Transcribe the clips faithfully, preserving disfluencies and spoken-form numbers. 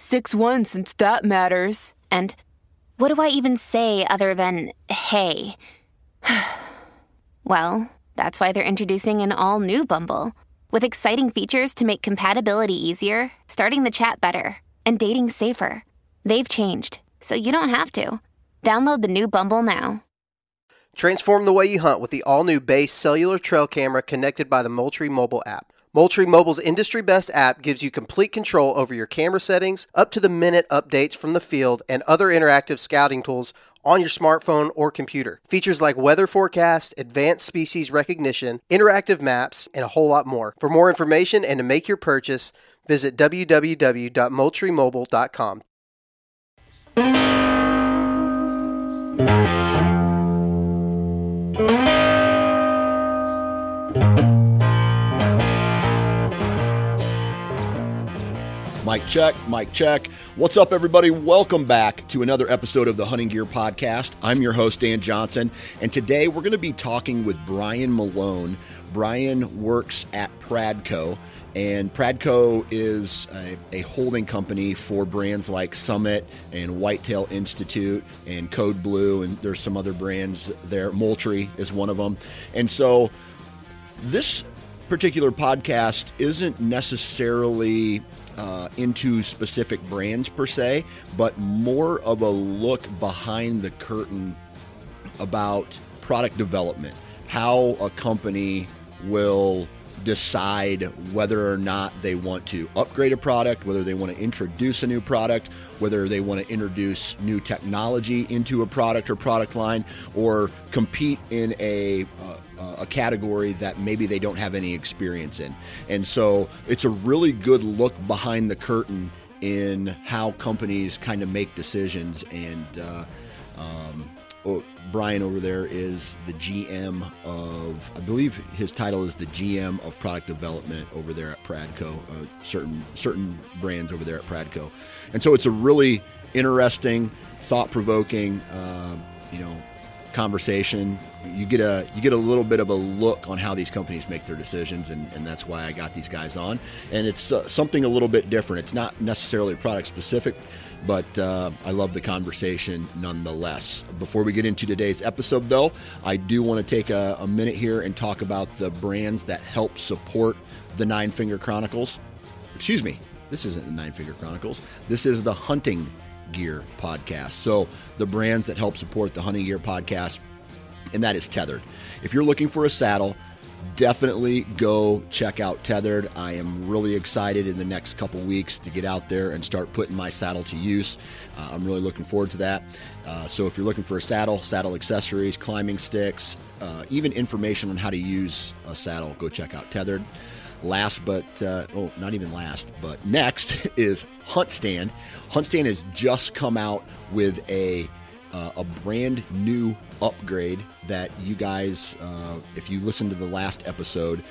six one since that matters. And what do I even say other than, hey? Well, that's why they're introducing an all-new Bumble, with exciting features to make compatibility easier, starting the chat better, and dating safer. They've changed, so you don't have to. Download the new Bumble now. Transform the way you hunt with the all-new base cellular trail camera connected by the Moultrie Mobile app. Moultrie Mobile's industry-best app gives you complete control over your camera settings, up-to-the-minute updates from the field, and other interactive scouting tools on your smartphone or computer. Features like weather forecast, advanced species recognition, interactive maps, and a whole lot more. For more information and to make your purchase, visit w w w dot moultrie mobile dot com. Mic check, mic check. What's up, everybody? Welcome back to another episode of the Hunting Gear Podcast. I'm your host, Dan Johnson, and today we're going to be talking with Brian Malone. Brian works at Pradco, and Pradco is a, a holding company for brands like Summit and Whitetail Institute and Code Blue, and there's some other brands there. Moultrie is one of them. And so this particular podcast isn't necessarily Uh, into specific brands per se, but more of a look behind the curtain about product development, how a company will decide whether or not they want to upgrade a product, whether they want to introduce a new product, whether they want to introduce new technology into a product or product line, or compete in a uh, a category that maybe they don't have any experience in. And so it's a really good look behind the curtain in how companies kind of make decisions. And uh, um, oh, Brian over there is the G M of, I believe his title is the G M of product development over there at Pradco, uh, certain certain brands over there at Pradco. And so it's a really interesting, thought-provoking, uh, you know, conversation. You get a you get a little bit of a look on how these companies make their decisions, and, and that's why I got these guys on. And it's uh, something a little bit different. It's not necessarily product specific, but uh, I love the conversation nonetheless. Before we get into today's episode, though, I do want to take a, a minute here and talk about the brands that help support the Nine Finger Chronicles. Excuse me, this isn't the Nine Finger Chronicles. This is the Hunting Gear Podcast. So the brands that help support the Hunting Gear Podcast, and that is Tethered. If you're looking for a saddle, definitely go check out Tethered. I am really excited in the next couple weeks to get out there and start putting my saddle to use. Uh, I'm really looking forward to that. Uh, so if you're looking for a saddle, saddle accessories, climbing sticks, uh, even information on how to use a saddle, go check out Tethered. Last but, uh, oh, not even last, but next is Hunt Stand. Hunt Stand has just come out with a uh, a brand new upgrade that you guys, uh, if you listen to the last episode,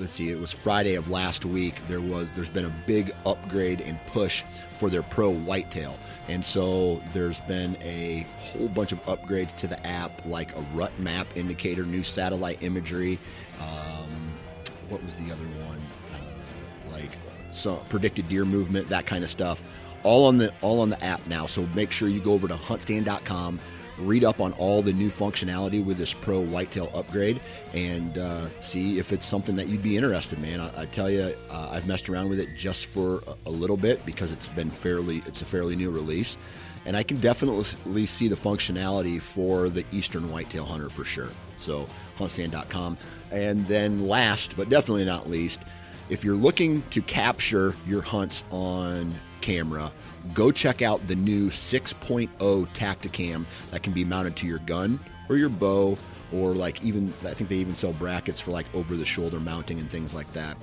let's see, it was Friday of last week, there was, there's been a big upgrade and push for their Pro Whitetail. And so there's been a whole bunch of upgrades to the app, like a rut map indicator, new satellite imagery, um, what was the other one? Uh, like so predicted deer movement, that kind of stuff, all on the all on the app now. So make sure you go over to hunt stand dot com, read up on all the new functionality with this Pro Whitetail upgrade, and uh, see if it's something that you'd be interested, man. I, I tell you, uh, I've messed around with it just for a, a little bit because it's been fairly, it's a fairly new release, And I can definitely see the functionality for the Eastern whitetail hunter for sure. So hunt stand dot com. And then last, but definitely not least, if you're looking to capture your hunts on camera, go check out the new six point oh Tacticam that can be mounted to your gun or your bow, or like even, I think they even sell brackets for like over the shoulder mounting and things like that.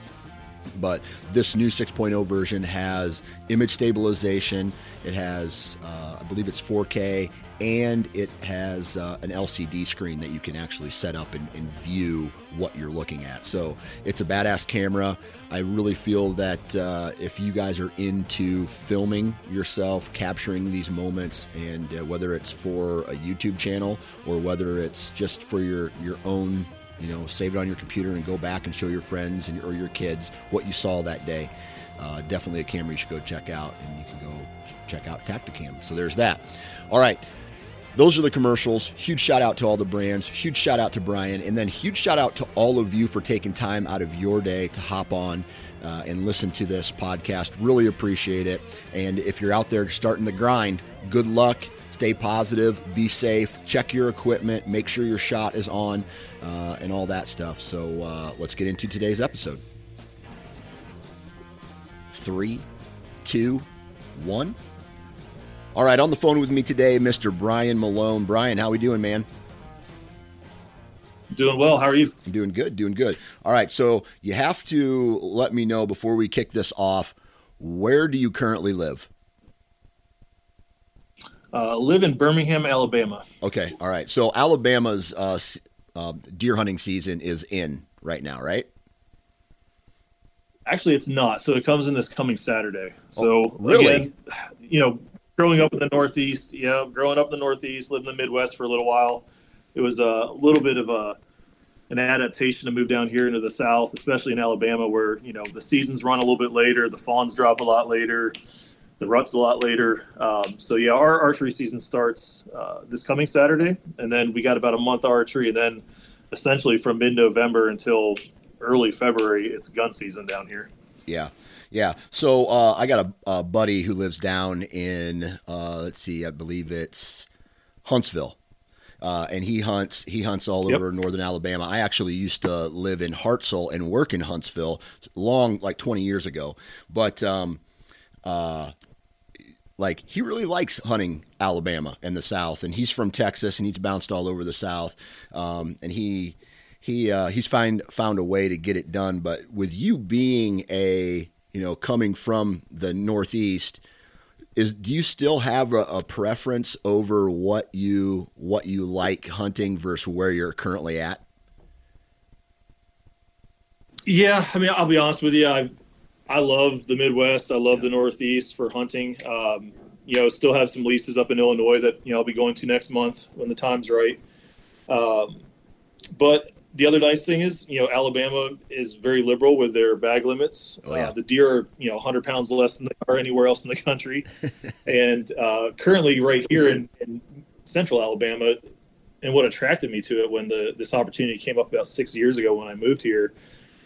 But this new six point oh version has image stabilization. It has, uh, I believe it's four K, and it has uh, an L C D screen that you can actually set up and, and view what you're looking at. So it's a badass camera. I really feel that uh, if you guys are into filming yourself, capturing these moments, and uh, whether it's for a YouTube channel or whether it's just for your, your own, you know, save it on your computer and go back and show your friends and or your kids what you saw that day. Uh, definitely a camera you should go check out, and you can go check out Tacticam. So there's that. All right. Those are the commercials. Huge shout out to all the brands. Huge shout out to Brian. And then huge shout out to all of you for taking time out of your day to hop on uh, and listen to this podcast. Really appreciate it. And if you're out there starting the grind, good luck. Stay positive, be safe, check your equipment, make sure your shot is on, uh, and all that stuff. So uh, let's get into today's episode. Three, two, one. All right, on the phone with me today, Mister Brian Malone. Brian, how we doing, man? Doing well. How are you? I'm doing good, doing good. All right, so you have to let me know before we kick this off, where do you currently live? Uh, live in Birmingham, Alabama. Okay. All right. So Alabama's uh, uh, deer hunting season is in right now, right? Actually, it's not. So it comes in this coming Saturday. So oh, really, again, you know, growing up in the Northeast, yeah, growing up in the Northeast, lived in the Midwest for a little while. It was a little bit of a an adaptation to move down here into the South, especially in Alabama, where, you know, the seasons run a little bit later, the fawns drop a lot later. The rut's a lot later. Um, so, yeah, our archery season starts uh, this coming Saturday, and then we got about a month archery, and then essentially from mid-November until early February, it's gun season down here. Yeah, yeah. So uh, I got a, a buddy who lives down in, uh, let's see, I believe it's Huntsville. Uh, and he hunts, he hunts all yep. over northern Alabama. I actually used to live in Hartselle and work in Huntsville long, like twenty years ago. But, um, uh, like, he really likes hunting Alabama and the South, and he's from Texas, and he's bounced all over the South. Um, and he he uh, he's find found a way to get it done. But with you being a, you know, coming from the Northeast, is do you still have a, a preference over what you what you like hunting versus where you're currently at? Yeah, I mean, I'll be honest with you, I've I love the Midwest. I love the Northeast for hunting. Um, you know, still have some leases up in Illinois that, you know, I'll be going to next month when the time's right. Um, but the other nice thing is, you know, Alabama is very liberal with their bag limits. Oh, yeah. uh, the deer are, you know, one hundred pounds less than they are anywhere else in the country. and uh, currently right here in, in central Alabama, and what attracted me to it when the this opportunity came up about six years ago when I moved here,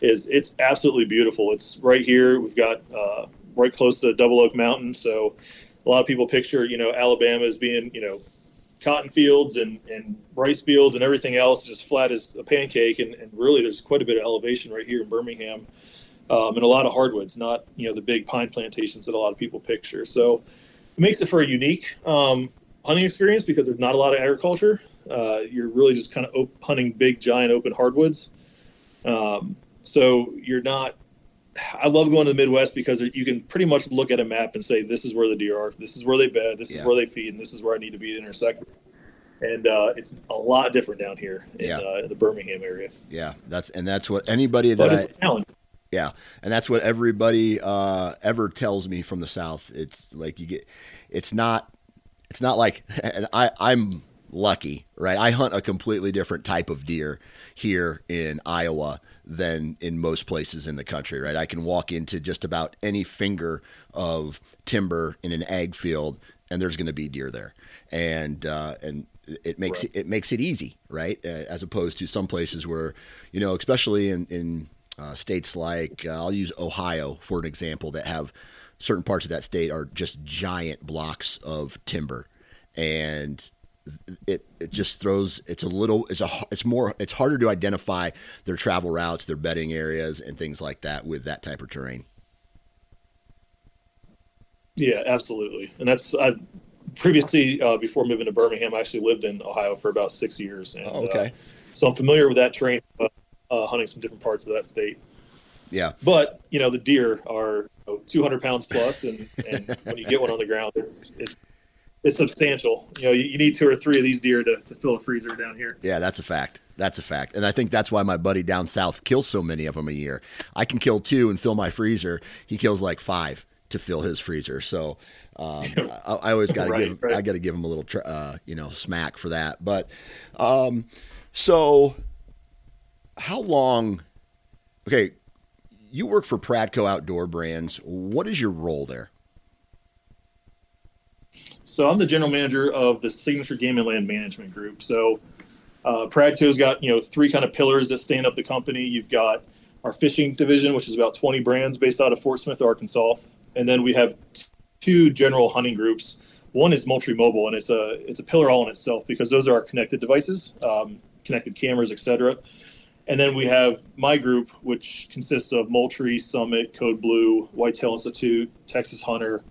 is it's absolutely beautiful. It's right here. We've got uh, right close to Double Oak Mountain. So a lot of people picture, you know, Alabama as being, you know, cotton fields and, and rice fields and everything else just flat as a pancake. And, and really there's quite a bit of elevation right here in Birmingham, um, and a lot of hardwoods, not, you know, the big pine plantations that a lot of people picture. So it makes it for a unique um, hunting experience because there's not a lot of agriculture. Uh, you're really just kind of op- hunting big, giant, open hardwoods. Um, So you're not, I love going to the Midwest because you can pretty much look at a map and say, this is where the deer are. This is where they bed. This yeah. is where they feed. And this is where I need to be to intersect. And uh, it's a lot different down here in yeah. uh, the Birmingham area. Yeah. That's, and that's what anybody that but it's I, a challenge. Yeah. And that's what everybody uh, ever tells me from the South. It's like you get, it's not, it's not like, and I, I'm lucky, right? I hunt a completely different type of deer here in Iowa than in most places in the country, right? I can walk into just about any finger of timber in an ag field and there's going to be deer there. And, uh, and it makes right. it, it makes it easy, right? Uh, as opposed to some places where, you know, especially in, in, uh, states like, uh, I'll use Ohio for an example, that have certain parts of that state are just giant blocks of timber, and it it just throws it's a little it's a it's more it's harder to identify their travel routes, their bedding areas, and things like that with that type of terrain. Yeah, absolutely. And that's I previously uh, before moving to Birmingham, I actually lived in Ohio for about six years, and oh, okay, uh, so I'm familiar with that terrain. Uh, uh, hunting some different parts of that state. Yeah, but you know the deer are you know, two hundred pounds plus, and, and when you get one on the ground, it's it's It's substantial. You know, you, you need two or three of these deer to, to fill a freezer down here. Yeah, that's a fact. That's a fact. And I think that's why my buddy down south kills so many of them a year. I can kill two and fill my freezer. He kills like five to fill his freezer. So um, I, I always got to right, give, right. I got to give him a little, tr- uh, you know, smack for that. But um, so how long, okay, you work for Pradco Outdoor Brands. What is your role there? So I'm the general manager of the Signature Game and Land Management Group. So uh, Pradco's got, you know, three kind of pillars that stand up the company. You've got our fishing division, which is about twenty brands based out of Fort Smith, Arkansas. And then we have two general hunting groups. One is Moultrie Mobile, and it's a it's a pillar all in itself because those are our connected devices, um, connected cameras, et cetera. And then we have my group, which consists of Moultrie, Summit, Code Blue, Whitetail Institute, Texas Hunter,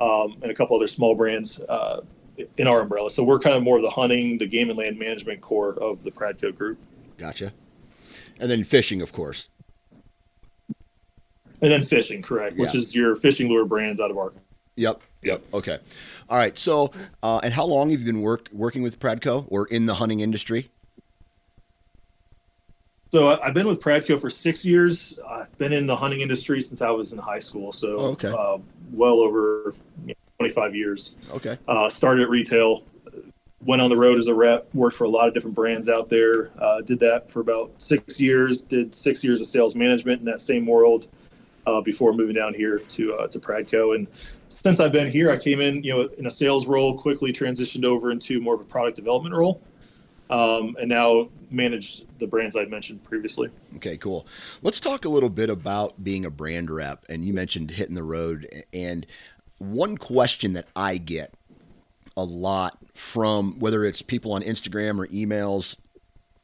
Um, and a couple other small brands uh, in our umbrella. So we're kind of more of the hunting, the game and land management core of the Pradco group. Gotcha. And then fishing, of course. And then fishing, correct, yeah. Which is your fishing lure brands out of Arkansas. Yep. Yep. Okay. All right. So, uh, and how long have you been work, working with Pradco or in the hunting industry? So I've been with Pradco for six years. I've been in the hunting industry since I was in high school. So oh, okay. uh, well over you know, twenty-five years. Okay. Uh, started at retail, went on the road as a rep, worked for a lot of different brands out there. Uh, did that for about six years, did six years of sales management in that same world uh, before moving down here to uh, to Pradco. And since I've been here, I came in, you know, in a sales role, quickly transitioned over into more of a product development role. Um, and now manage the brands I've mentioned previously. Okay, cool. Let's talk a little bit about being a brand rep. And you mentioned hitting the road. And one question that I get a lot from, whether it's people on Instagram or emails,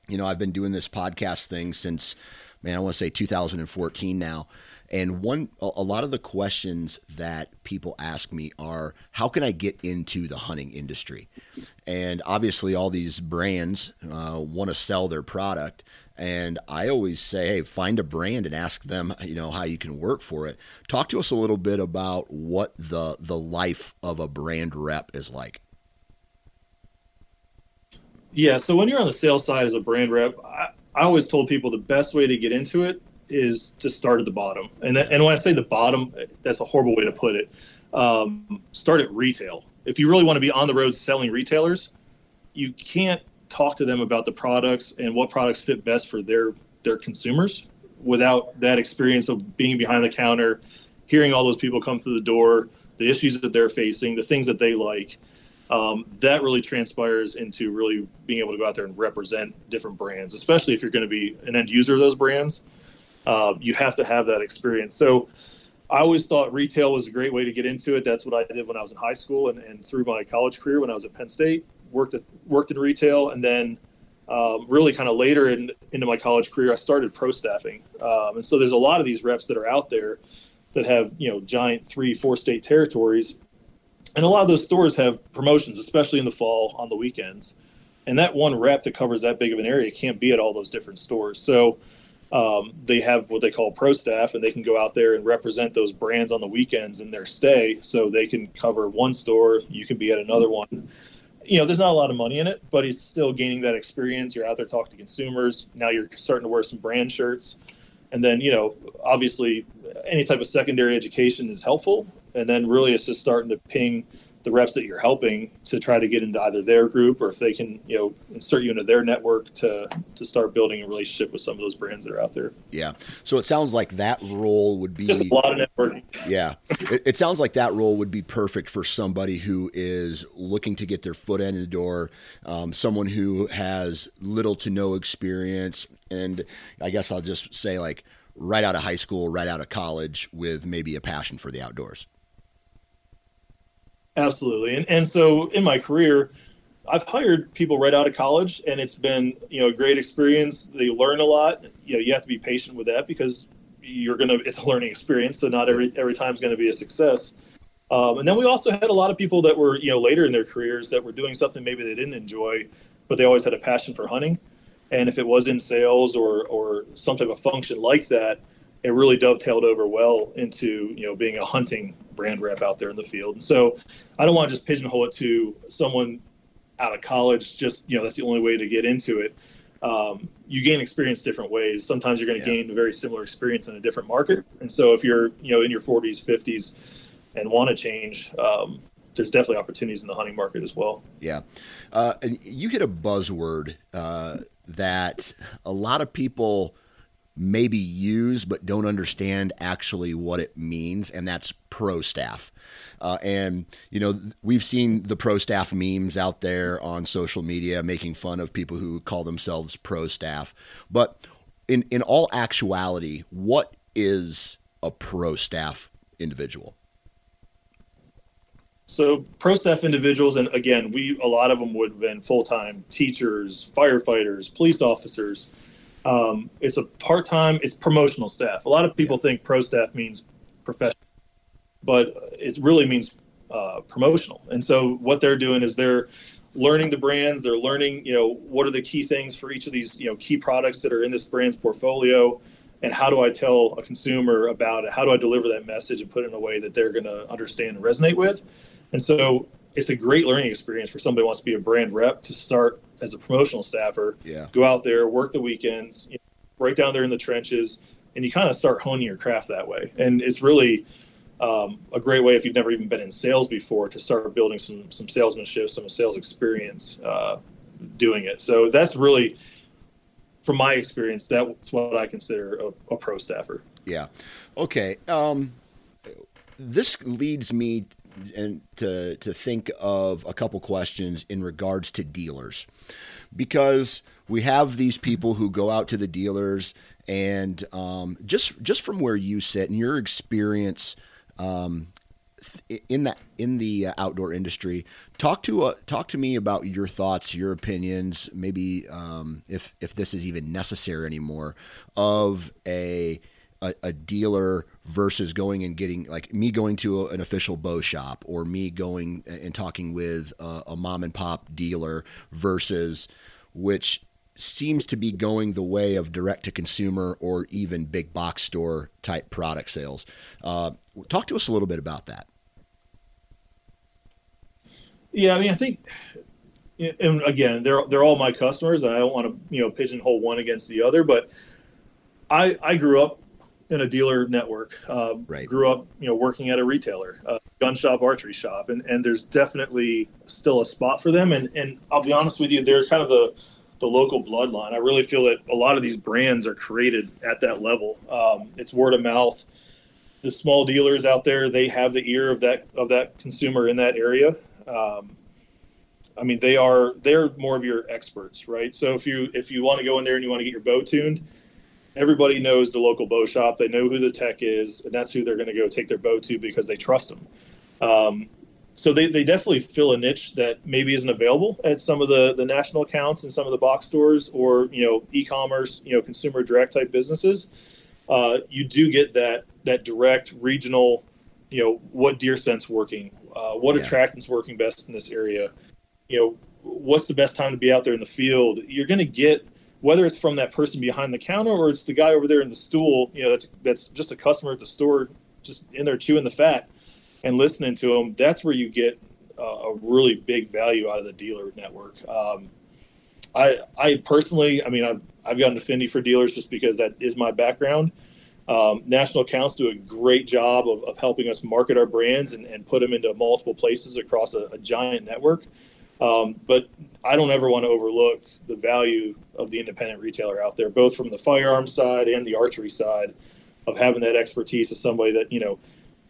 you know, I've been doing this podcast thing since, man, I want to say two thousand fourteen now. And one, a lot of the questions that people ask me are, how can I get into the hunting industry? And obviously all these brands uh, want to sell their product. And I always say, hey, find a brand and ask them, you know, how you can work for it. Talk to us a little bit about what the, the life of a brand rep is like. Yeah. So when you're on the sales side as a brand rep, I, I always told people the best way to get into it is to start at the bottom. And that, and when I say the bottom, that's a horrible way to put it. Um, start at retail. If you really want to be on the road selling retailers, you can't talk to them about the products and what products fit best for their, their consumers without that experience of being behind the counter, hearing all those people come through the door, the issues that they're facing, the things that they like. Um, that really transpires into really being able to go out there and represent different brands, especially if you're going to be an end user of those brands. Uh, you have to have that experience. So I always thought retail was a great way to get into it. That's what I did when I was in high school and, and through my college career when I was at Penn State, worked at, worked in retail. And then um, really kind of later in, into my college career, I started pro staffing. Um, and so there's a lot of these reps that are out there that have, you know, giant three, four state territories. And a lot of those stores have promotions, especially in the fall on the weekends. And that one rep that covers that big of an area can't be at all those different stores. So Um, they have what they call pro staff, and they can go out there and represent those brands on the weekends in their stay. So they can cover one store. You can be at another one. You know, there's not a lot of money in it, but it's still gaining that experience. You're out there talking to consumers. Now you're starting to wear some brand shirts. And then, you know, obviously any type of secondary education is helpful. And then really it's just starting to ping the reps that you're helping to try to get into either their group or if they can, you know, insert you into their network to to start building a relationship with some of those brands that are out there. Yeah. So it sounds like that role would be just a lot of networking. Yeah. It, it sounds like that role would be perfect for somebody who is looking to get their foot in the door, um, someone who has little to no experience. And I guess I'll just say, like, right out of high school, right out of college with maybe a passion for the outdoors. Absolutely. And and so in my career, I've hired people right out of college, and it's been, you know, a great experience. They learn a lot. You know, you have to be patient with that because you're going to, it's a learning experience. So not every, every time is going to be a success. Um, and then we also had a lot of people that were, you know, later in their careers that were doing something maybe they didn't enjoy, but they always had a passion for hunting. And if it was in sales or, or some type of function like that, it really dovetailed over well into, you know, being a hunting brand rep out there in the field. And so I don't want to just pigeonhole it to someone out of college, just, you know, that's the only way to get into it. Um, you gain experience different ways. Sometimes you're going to yeah. gain a very similar experience in a different market. And so if you're, you know, in your forties, fifties and want to change, um, there's definitely opportunities in the hunting market as well. Yeah. Uh, and you hit a buzzword uh, that a lot of people maybe use but don't understand actually what it means, and that's pro staff. Uh, and, you know, we've seen the pro staff memes out there on social media making fun of people who call themselves pro staff. But in, in all actuality, what is a pro staff individual? So pro staff individuals, and again, we a lot of them would have been full-time teachers, firefighters, police officers. Um, it's a part-time, it's promotional staff. A lot of people yeah. think pro staff means professional, but it really means uh, promotional. And so what they're doing is they're learning the brands, they're learning, you know, what are the key things for each of these, you know, key products that are in this brand's portfolio, and how do I tell a consumer about it? How do I deliver that message and put it in a way that they're going to understand and resonate with? And so it's a great learning experience for somebody who wants to be a brand rep to start as a promotional staffer, yeah. go out there, work the weekends, you know, right down there in the trenches, and you kind of start honing your craft that way. And it's really um, a great way, if you've never even been in sales before, to start building some some salesmanship, some sales experience uh, doing it. So that's really, from my experience, that's what I consider a, a pro staffer. Yeah. Okay. Um, this leads me and to to think of a couple questions in regards to dealers, because we have these people who go out to the dealers, and um, just just from where you sit and your experience um, in that in the outdoor industry, talk to uh, talk to me about your thoughts, your opinions, maybe um, if if this is even necessary anymore, of a a, a dealer versus going and getting, like me going to a, an official bow shop, or me going and talking with a, a mom and pop dealer, versus which seems to be going the way of direct to consumer or even big box store type product sales. Uh, talk to us a little bit about that. Yeah. I mean, I think, and again, they're, they're all my customers, and I don't want to, you know, pigeonhole one against the other, but I, I grew up in a dealer network, uh, right. grew up, you know, working at a retailer, uh, gun shop, archery shop, and, and there's definitely still a spot for them. And, and I'll be honest with you, they're kind of the, the local bloodline. I really feel that a lot of these brands are created at that level. Um, it's word of mouth. The small dealers out there, they have the ear of that, of that consumer in that area. Um, I mean, they are, they're more of your experts, right? So if you, if you want to go in there and you want to get your bow tuned, everybody knows the local bow shop. They know who the tech is, and that's who they're going to go take their bow to because they trust them. Um, so they, they definitely fill a niche that maybe isn't available at some of the, the national accounts and some of the box stores, or, you know, e-commerce, you know, consumer direct type businesses. Uh, you do get that, that direct regional, you know, what deer scent's working, uh, what yeah. attractant's working best in this area, you know, what's the best time to be out there in the field. You're going to get, whether it's from that person behind the counter or it's the guy over there in the stool, you know, that's that's just a customer at the store, just in there chewing the fat and listening to them. That's where you get uh, a really big value out of the dealer network. Um, I I personally, I mean, I've, I've got an affinity for dealers just because that is my background. Um, national accounts do a great job of, of helping us market our brands and, and put them into multiple places across a, a giant network. Um, but I don't ever want to overlook the value of the independent retailer out there, both from the firearm side and the archery side, of having that expertise of somebody that, you know,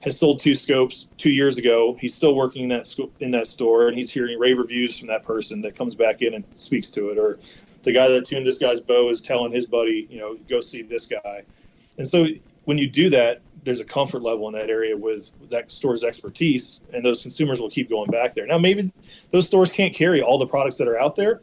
has sold two scopes two years ago. He's still working in that sco- in that store, and he's hearing rave reviews from that person that comes back in and speaks to it. Or the guy that tuned this guy's bow is telling his buddy, you know, go see this guy. And so when you do that, there's a comfort level in that area with that store's expertise, and those consumers will keep going back there. Now, maybe those stores can't carry all the products that are out there.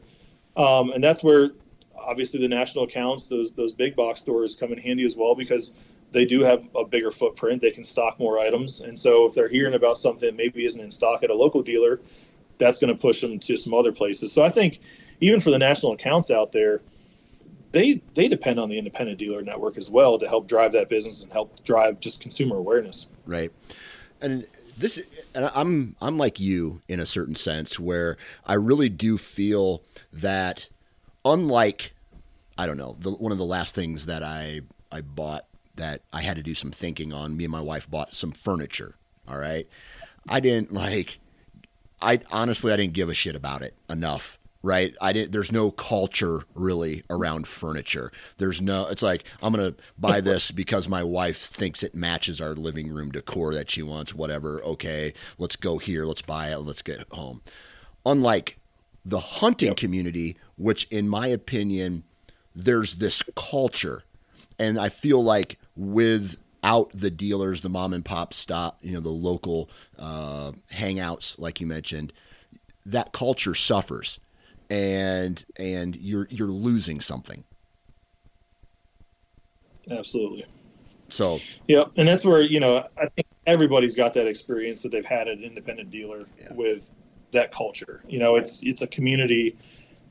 Um, and that's where obviously the national accounts, those, those big box stores come in handy as well, because they do have a bigger footprint. They can stock more items. And so if they're hearing about something that maybe isn't in stock at a local dealer, that's going to push them to some other places. So I think even for the national accounts out there, they they depend on the independent dealer network as well to help drive that business and help drive just consumer awareness. Right. And this, and I'm, I'm like you in a certain sense, where I really do feel that, unlike, I don't know, the, one of the last things that I, I bought that I had to do some thinking on, me and my wife bought some furniture. All right. I didn't like, I honestly, I didn't give a shit about it enough. Right. I didn't, there's no culture really around furniture. There's no, it's like, I'm going to buy this because my wife thinks it matches our living room decor that she wants, whatever. Okay. Let's go here. Let's buy it. Let's get it home. Unlike the hunting yep. community, which in my opinion, there's this culture. And I feel like without the dealers, the mom and pop stop, you know, the local uh, hangouts, like you mentioned, that culture suffers. And and you're you're losing something. Absolutely. So. Yeah, and that's where, you know, I think everybody's got that experience that they've had at an independent dealer yeah. with that culture. You know, it's it's a community.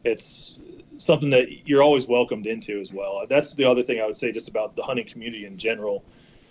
It's something that you're always welcomed into as well. That's the other thing I would say just about the hunting community in general.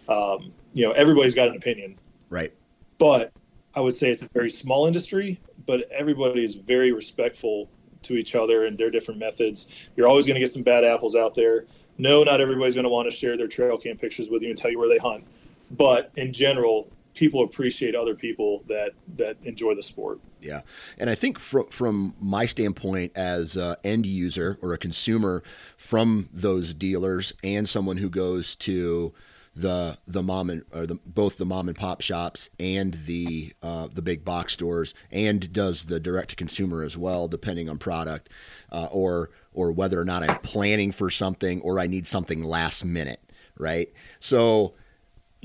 Um, you know, everybody's got an opinion. Right. But I would say it's a very small industry, but everybody is very respectful to each other and their different methods. You're always going to get some bad apples out there. No, not everybody's going to want to share their trail cam pictures with you and tell you where they hunt. But in general, people appreciate other people that, that enjoy the sport. Yeah. And I think from, from my standpoint as a end user or a consumer from those dealers and someone who goes to the, the mom and or the, both the mom and pop shops and the, uh, the big box stores, and does the direct to consumer as well, depending on product, uh, or, or whether or not I'm planning for something or I need something last minute. Right. So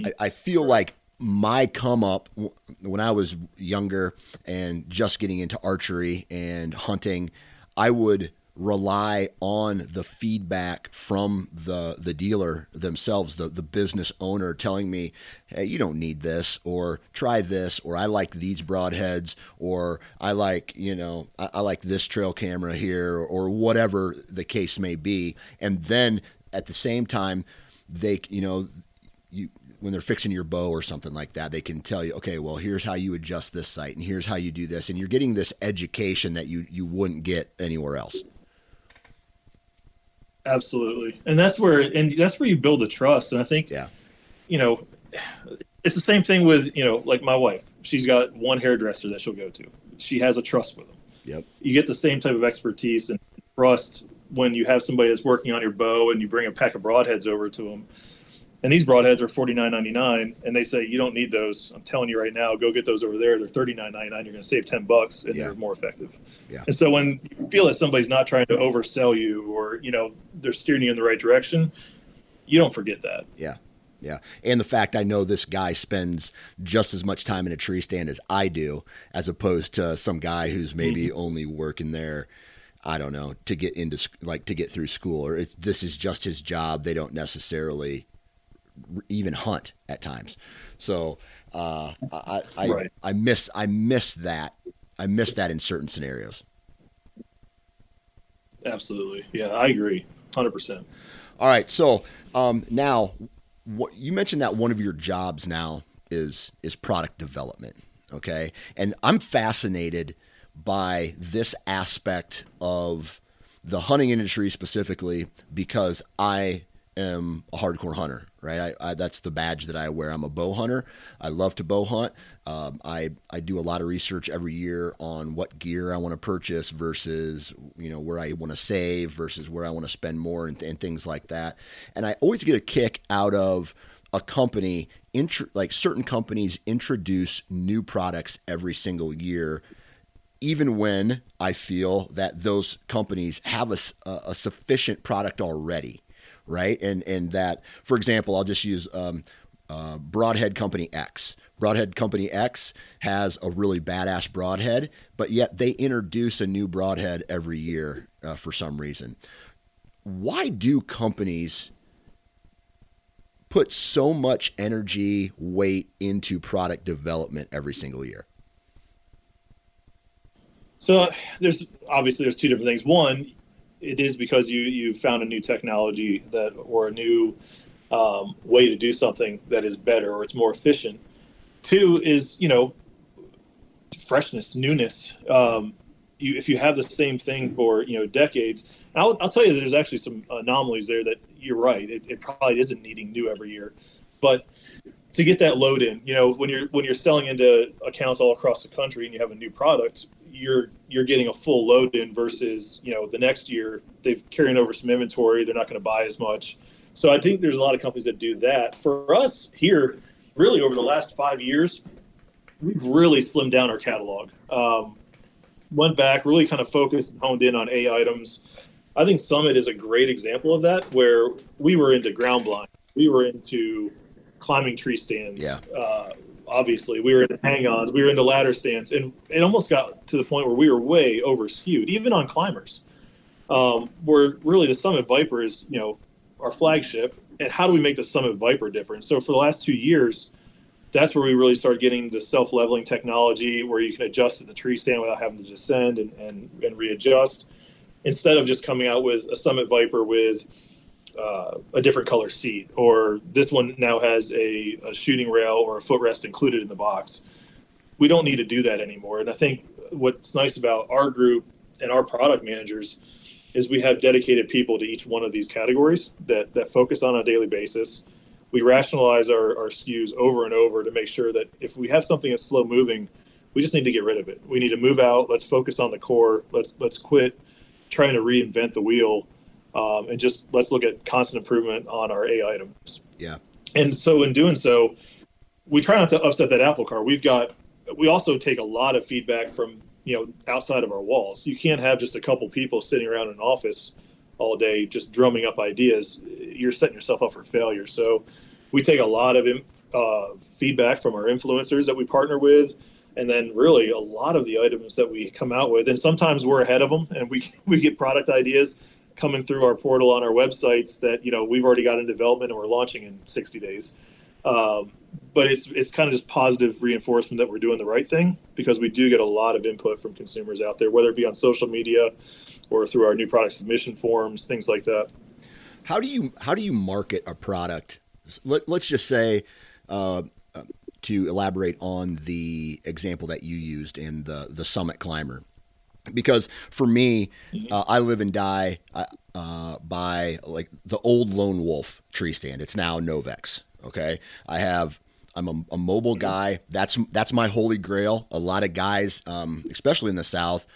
I, I feel like my come up when I was younger and just getting into archery and hunting, I would rely on the feedback from the the dealer themselves, the the business owner telling me, hey, you don't need this, or try this, or I like these broadheads, or I like, you know, I, I like this trail camera here, or, or whatever the case may be. And then at the same time, they, you know, you when they're fixing your bow or something like that, they can tell you, okay, well, here's how you adjust this sight, and here's how you do this. And you're getting this education that you, you wouldn't get anywhere else. Absolutely. And that's where, and that's where you build the trust. And I think, yeah. you know, it's the same thing with, you know, like my wife, she's got one hairdresser that she'll go to. She has a trust with them. Yep. You get the same type of expertise and trust when you have somebody that's working on your bow and you bring a pack of broadheads over to them. And these broadheads are forty-nine ninety-nine, and they say, you don't need those. I'm telling you right now, go get those over there. They're thirty-nine ninety-nine. You're going to save ten bucks, and yeah. they're more effective. Yeah. And so when you feel that somebody's not trying to oversell you, or, you know, they're steering you in the right direction, you don't forget that. Yeah. Yeah. And the fact I know this guy spends just as much time in a tree stand as I do, as opposed to some guy who's maybe mm-hmm. only working there, I don't know, to get into like to get through school, or it, this is just his job. They don't necessarily even hunt at times. So, uh, I, I, right. I miss, I miss that. I miss that in certain scenarios. Absolutely. Yeah, I agree. one hundred percent. All right. So, um, now what you mentioned that one of your jobs now is, is product development. Okay. And I'm fascinated by this aspect of the hunting industry specifically, because I am a hardcore hunter, right? I, I, that's the badge that I wear. I'm a bow hunter. I love to bow hunt. Um, I, I do a lot of research every year on what gear I want to purchase versus, you know, where I want to save versus where I want to spend more, and, and things like that. And I always get a kick out of a company, intro, like certain companies introduce new products every single year, even when I feel that those companies have a, a, a sufficient product already. right? And and that, for example, I'll just use um, uh, Broadhead Company X. Broadhead Company X has a really badass broadhead, but yet they introduce a new broadhead every year uh, for some reason. Why do companies put so much energy, weight into product development every single year? So there's obviously there's two different things. One, it is because you you found a new technology that or a new um, way to do something that is better or it's more efficient. Two is, you know, freshness, newness. Um, you if you have the same thing for, you know, decades, and I'll, I'll tell you that there's actually some anomalies there that you're right. It, it probably isn't needing new every year, but to get that load in, you know, when you're when you're selling into accounts all across the country and you have a new product, you're you're getting a full load in versus, you know, the next year they've carrying over some inventory, they're not going to buy as much. So I think there's a lot of companies that do that. For us here, really over the last five years, we've really slimmed down our catalog. Um, went back, really kind of focused and honed in on A items. I think Summit is a great example of that, where we were into ground blind, we were into climbing tree stands. Yeah. Uh, obviously we were into hang-ons, we were into ladder stands, and it almost got to the point where we were way over skewed, even on climbers. Um, where really the Summit Viper is, you know, our flagship. And how do we make the Summit Viper different? So for the last two years, that's where we really started getting the self-leveling technology where you can adjust to the tree stand without having to descend and, and, and readjust, instead of just coming out with a Summit Viper with uh, a different color seat, or this one now has a, a shooting rail or a footrest included in the box. We don't need to do that anymore. And I think what's nice about our group and our product managers is we have dedicated people to each one of these categories that, that focus on a daily basis. We rationalize our, our S K Us over and over to make sure that if we have something that's slow moving, we just need to get rid of it. We need to move out. Let's focus on the core. Let's let's quit trying to reinvent the wheel, um, and just let's look at constant improvement on our A items. Yeah. And so in doing so, we try not to upset that apple cart. We've got we also take a lot of feedback from, you know, outside of our walls. You can't have just a couple people sitting around an office all day just drumming up ideas. You're setting yourself up for failure. So we take a lot of uh, feedback from our influencers that we partner with, and then really a lot of the items that we come out with. And sometimes we're ahead of them, and we we get product ideas coming through our portal on our websites that, you know, we've already got in development and we're launching in sixty days. Um, but it's it's kind of just positive reinforcement that we're doing the right thing, because we do get a lot of input from consumers out there, whether it be on social media or through our new product submission forms, things like that. How do you how do you market a product? Let, let's just say, uh, to elaborate on the example that you used in the the Summit Climber, because for me, mm-hmm. uh, I live and die uh, by like the old Lone Wolf tree stand. It's now Novex. Okay. I have, I'm a, a mobile guy. That's, that's my holy grail. A lot of guys, um, especially in the South,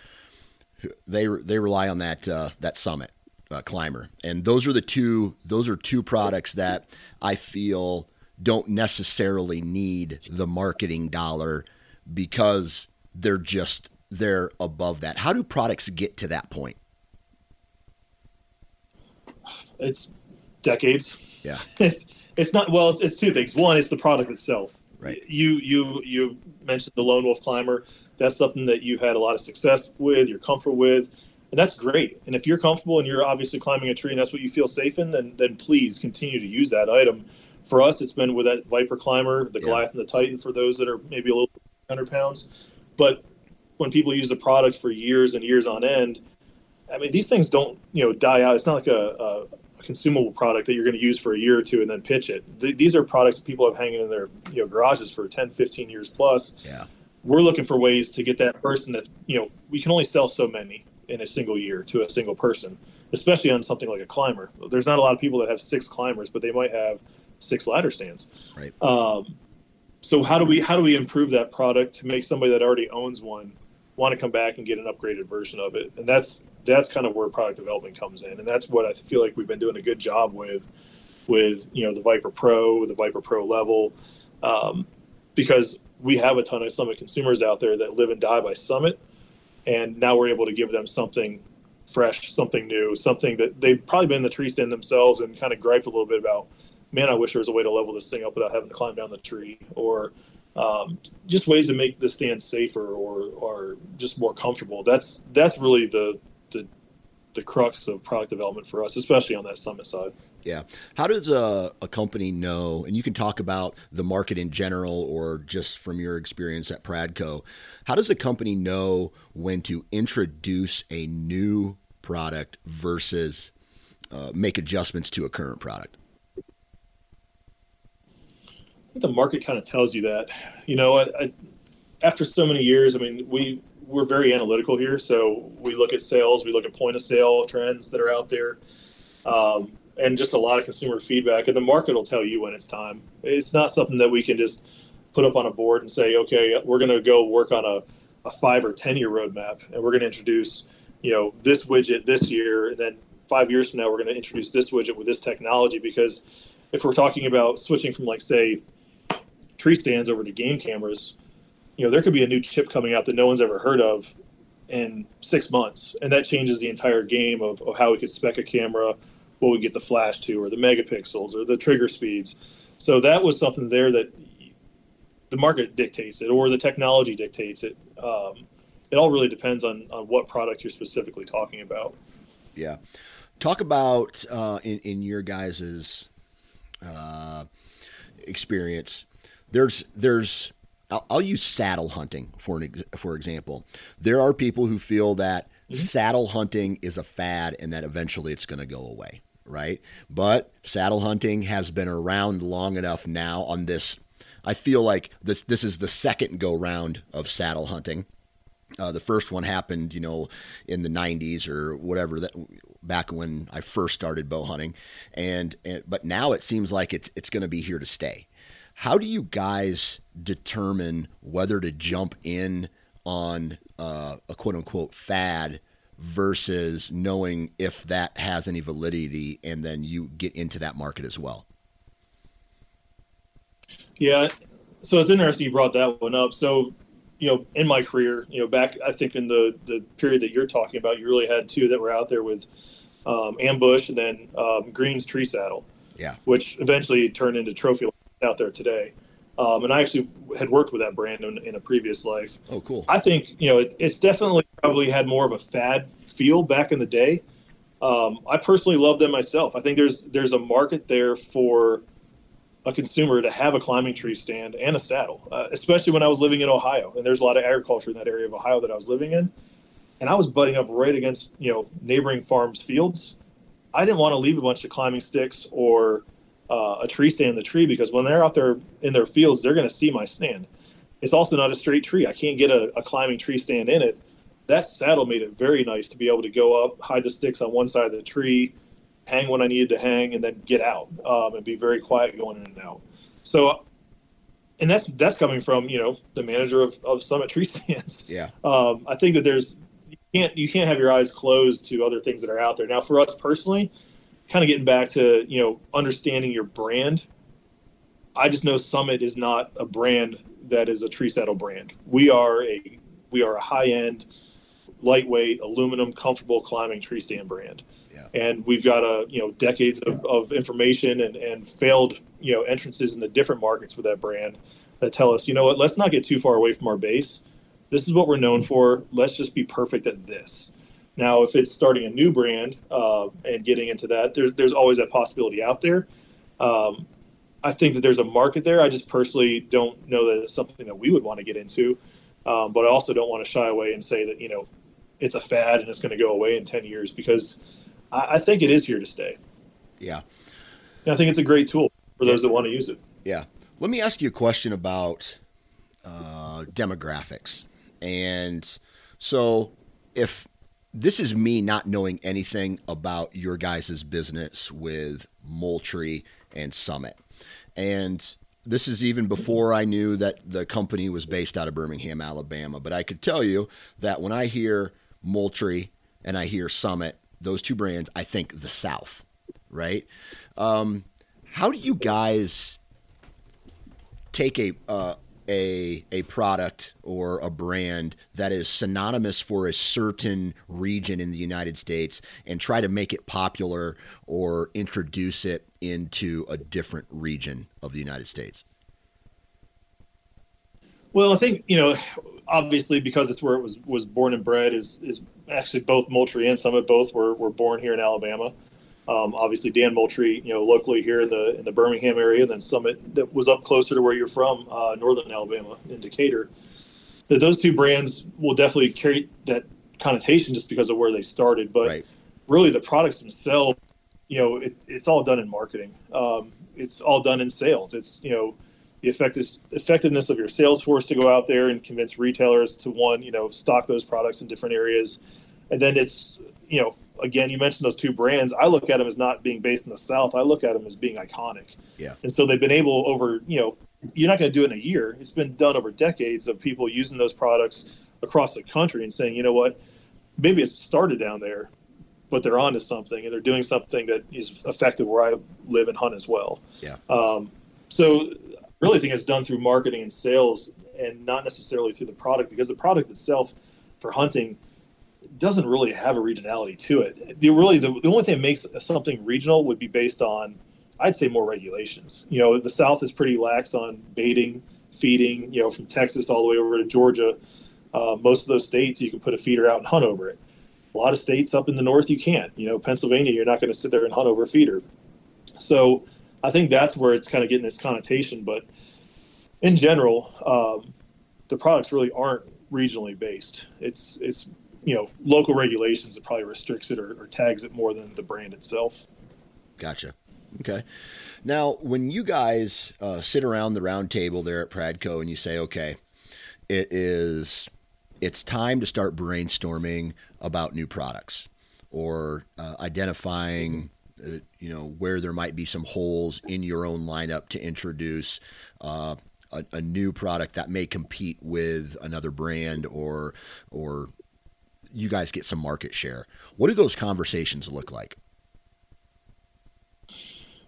they, they rely on that, uh, that Summit uh, Climber. And those are the two, those are two products that I feel don't necessarily need the marketing dollar because they're just, they're above that. How do products get to that point? It's decades. Yeah. It's, It's not well. It's, it's two things. One, it's the product itself. Right. You you you mentioned the Lone Wolf Climber. That's something that you've had a lot of success with. You're comfortable with, and that's great. And if you're comfortable and you're obviously climbing a tree and that's what you feel safe in, then then please continue to use that item. For us, it's been with that Viper Climber, the yeah. Goliath, and the Titan for those that are maybe a little one hundred pounds. But when people use the product for years and years on end, I mean, these things don't you know die out. It's not like a, a consumable product that you're going to use for a year or two and then pitch it. Th- these are products that people have hanging in their you know garages for ten, fifteen years plus. Yeah. We're looking for ways to get that person that's, you know, we can only sell so many in a single year to a single person, especially on something like a climber. There's not a lot of people that have six climbers, but they might have six ladder stands. Right. Um, so how do we, how do we improve that product to make somebody that already owns one want to come back and get an upgraded version of it? And that's, that's kind of where product development comes in. And that's what I feel like we've been doing a good job with, with, you know, the Viper Pro, the Viper Pro level, um, because we have a ton of Summit consumers out there that live and die by Summit. And now we're able to give them something fresh, something new, something that they've probably been in the tree stand themselves and kind of griped a little bit about, man, I wish there was a way to level this thing up without having to climb down the tree, or um, just ways to make the stand safer or, or just more comfortable. That's, that's really the, the, the crux of product development for us, especially on that Summit side. Yeah. How does a, a company know, and you can talk about the market in general or just from your experience at Pradco, how does a company know when to introduce a new product versus uh, make adjustments to a current product? I think the market kind of tells you that. You know, I, I, after so many years, I mean, we, we're very analytical here. So we look at sales, we look at point of sale trends that are out there. Um, and just a lot of consumer feedback, and the market will tell you when it's time. It's not something that we can just put up on a board and say, okay, we're going to go work on a, a five or ten year roadmap. And we're going to introduce, you know, this widget this year. And then five years from now, we're going to introduce this widget with this technology. Because if we're talking about switching from, like, say, tree stands over to game cameras, you know, there could be a new chip coming out that no one's ever heard of in six months. And that changes the entire game of, of how we could spec a camera, what we get the flash to, or the megapixels, or the trigger speeds. So that was something there that the market dictates it, or the technology dictates it. Um, it all really depends on, on what product you're specifically talking about. Yeah. Talk about, uh, in, in your guys's, uh, experience, there's, there's, I'll, I'll use saddle hunting for an ex- for example. There are people who feel that mm-hmm. saddle hunting is a fad and that eventually it's going to go away. Right. But saddle hunting has been around long enough now on this. I feel like this, this is the second go round of saddle hunting. Uh, the first one happened, you know, in the nineties or whatever, that back when I first started bow hunting. And, and but now it seems like it's, it's going to be here to stay. How do you guys determine whether to jump in on uh, a quote unquote fad versus knowing if that has any validity, and then you get into that market as well? Yeah. So it's interesting you brought that one up. So, you know, in my career, you know, back, I think in the, the period that you're talking about, you really had two that were out there with um, Ambush and then um, Green's Tree Saddle, yeah, which eventually turned into Trophy Line out there today. Um, and I actually had worked with that brand in, in a previous life. Oh, cool. I think, you know, it, it's definitely probably had more of a fad feel back in the day. Um, I personally love them myself. I think there's there's a market there for a consumer to have a climbing tree stand and a saddle, uh, especially when I was living in Ohio. And there's a lot of agriculture in that area of Ohio that I was living in. And I was butting up right against, you know, neighboring farms' fields. I didn't want to leave a bunch of climbing sticks or Uh, a tree stand in the tree, because when they're out there in their fields, they're going to see my stand. It's also not a straight tree. I can't get a, a climbing tree stand in it. That saddle made it very nice to be able to go up, hide the sticks on one side of the tree, hang when I needed to hang, and then get out um, and be very quiet going in and out. So, and that's that's coming from, you know, the manager of, of Summit Tree Stands. Yeah. Um, I think that there's you can't you can't have your eyes closed to other things that are out there. Now, for us personally, kind of getting back to, you know, understanding your brand. I just know Summit is not a brand that is a tree saddle brand. We are a we are a high-end, lightweight, aluminum, comfortable climbing tree stand brand. Yeah. And we've got a you know decades of, of information and, and failed you know entrances in the different markets with that brand that tell us, you know what, let's not get too far away from our base. This is what we're known for. Let's just be perfect at this. Now, if it's starting a new brand uh, and getting into that, there's there's always that possibility out there. Um, I think that there's a market there. I just personally don't know that it's something that we would want to get into, um, but I also don't want to shy away and say that, you know, it's a fad and it's going to go away in ten years, because I, I think it is here to stay. Yeah. And I think it's a great tool for those that want to use it. Yeah. Let me ask you a question about uh, demographics. And so if... This is me not knowing anything about your guys' business with Moultrie and Summit. And this is even before I knew that the company was based out of Birmingham, Alabama. But I could tell you that when I hear Moultrie and I hear Summit, those two brands, I think the South, right? Um, how do you guys take a, uh, a a product or a brand that is synonymous for a certain region in the United States and try to make it popular or introduce it into a different region of the United States? Well, I think, you know, obviously because it's where it was, was born and bred is, is actually both Moultrie and Summit both were, were born here in Alabama. Um, obviously Dan Moultrie, you know, locally here in the in the Birmingham area, then Summit that was up closer to where you're from, uh, northern Alabama in Decatur. That those two brands will definitely carry that connotation just because of where they started. But right. really the products themselves, you know, it, it's all done in marketing. Um, it's all done in sales. It's, you know, the effectiveness effectiveness of your sales force to go out there and convince retailers to, one, you know, stock those products in different areas. And then it's, you know, again, you mentioned those two brands. I look at them as not being based in the South. I look at them as being iconic. Yeah. And so they've been able over, you know, you're not going to do it in a year. It's been done over decades of people using those products across the country and saying, you know what, maybe it's started down there, but they're onto something and they're doing something that is effective where I live and hunt as well. Yeah. Um, so really think it's done through marketing and sales and not necessarily through the product, because the product itself for hunting doesn't really have a regionality to it. The, really, the, the only thing that makes something regional would be based on, I'd say, more regulations. You know, the South is pretty lax on baiting, feeding, you know, from Texas all the way over to Georgia. Uh, most of those states, you can put a feeder out and hunt over it. A lot of states up in the North, you can't. You know, Pennsylvania, you're not going to sit there and hunt over a feeder. So I think that's where it's kind of getting this connotation. But in general, um, the products really aren't regionally based. It's, it's you know, local regulations that probably restricts it or, or tags it more than the brand itself. Gotcha. Okay. Now, when you guys uh, sit around the round table there at Pradco and you say, okay, it is, it's time to start brainstorming about new products or uh, identifying Uh, you know, where there might be some holes in your own lineup to introduce uh, a, a new product that may compete with another brand, or or you guys get some market share. What do those conversations look like?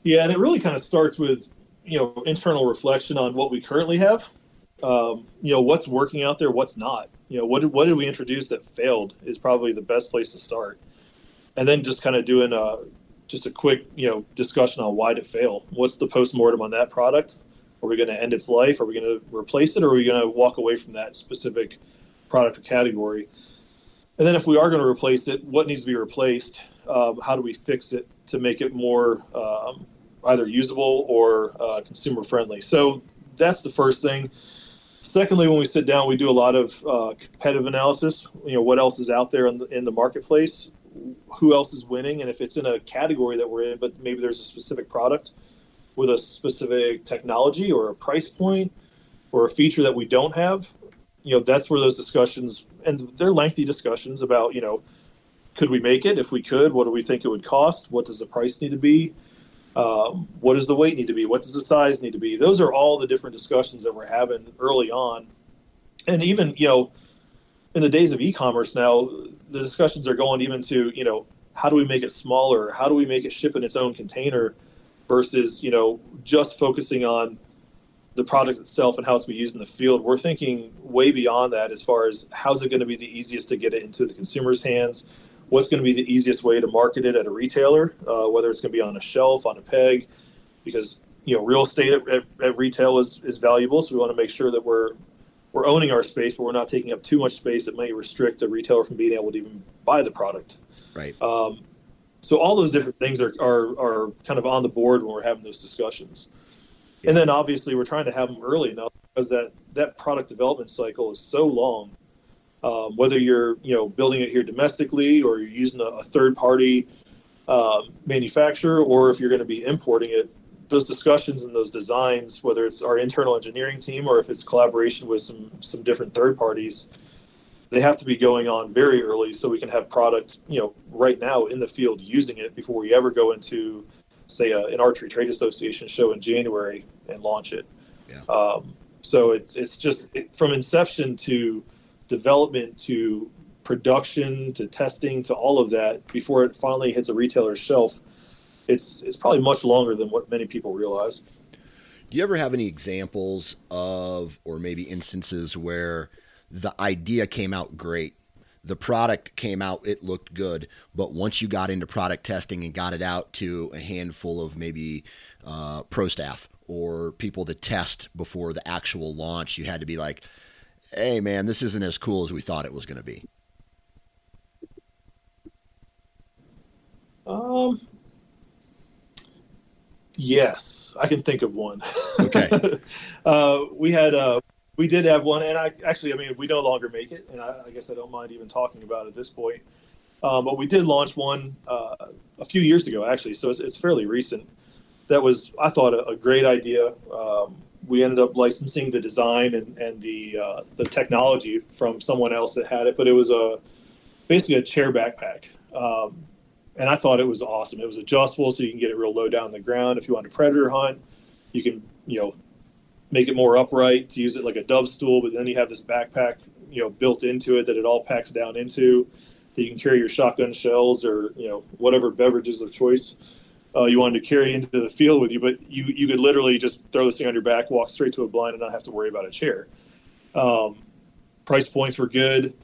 Yeah, and it really kind of starts with, you know, internal reflection on what we currently have. Um, you know, what's working out there, what's not. You know, what did, what did we introduce that failed is probably the best place to start. And then just kind of doing a just a quick, you know, discussion on why did it fail? What's the postmortem on that product? Are we going to end its life? Are we going to replace it? Or are we going to walk away from that specific product or category? And then if we are going to replace it, what needs to be replaced? Um, how do we fix it to make it more um, either usable or uh, consumer friendly? So that's the first thing. Secondly, when we sit down, we do a lot of uh, competitive analysis. You know, what else is out there in the, in the marketplace? Who else is winning, and if it's in a category that we're in, but maybe there's a specific product with a specific technology or a price point or a feature that we don't have, you know, that's where those discussions, and they're lengthy discussions about, you know, could we make it? If we could, what do we think it would cost? What does the price need to be? Um, what does the weight need to be? What does the size need to be? Those are all the different discussions that we're having early on. And even, you know, in the days of e-commerce now, the discussions are going even to, you know, how do we make it smaller? How do we make it ship in its own container versus, you know, just focusing on the product itself and how it's be used in the field? We're thinking way beyond that as far as how's it going to be the easiest to get it into the consumer's hands? What's going to be the easiest way to market it at a retailer, uh, whether it's going to be on a shelf, on a peg, because, you know, real estate at, at, at retail is, is valuable. So we want to make sure that we're, we're owning our space, but we're not taking up too much space that may restrict a retailer from being able to even buy the product. Right. Um, so all those different things are, are, are kind of on the board when we're having those discussions. Yeah. And then obviously we're trying to have them early enough because that, that product development cycle is so long. Um, whether you're, you know, building it here domestically or you're using a, a third party uh, manufacturer, or if you're going to be importing it, those discussions and those designs, whether it's our internal engineering team or if it's collaboration with some some different third parties, they have to be going on very early so we can have product, you know, right now in the field using it before we ever go into, say, a, an Archery Trade Association show in January and launch it. Yeah. Um, so it's it's just it, from inception to development to production to testing to all of that before it finally hits a retailer's shelf. It's it's probably much longer than what many people realize. Do you ever have any examples of, or maybe instances where the idea came out great, the product came out, it looked good, but once you got into product testing and got it out to a handful of maybe uh, pro staff or people to test before the actual launch, you had to be like, hey man, this isn't as cool as we thought it was going to be? Um. Yes, I can think of one. Okay. uh, we had, uh, we did have one, and I actually, I mean, we no longer make it, and I, I guess I don't mind even talking about it at this point. Um, but we did launch one uh, a few years ago, actually, so it's, it's fairly recent. That was, I thought, a, a great idea. Um, we ended up licensing the design and and the uh, the technology from someone else that had it, but it was a basically a chair backpack. Um, And I thought it was awesome. It was adjustable, so you can get it real low down the ground. If you want to predator hunt, you can, you know, make it more upright to use it like a dove stool. But then you have this backpack, you know, built into it that it all packs down into, that you can carry your shotgun shells or, you know, whatever beverages of choice uh, you wanted to carry into the field with you. But you you could literally just throw this thing on your back, walk straight to a blind, and not have to worry about a chair. Um, price points were good.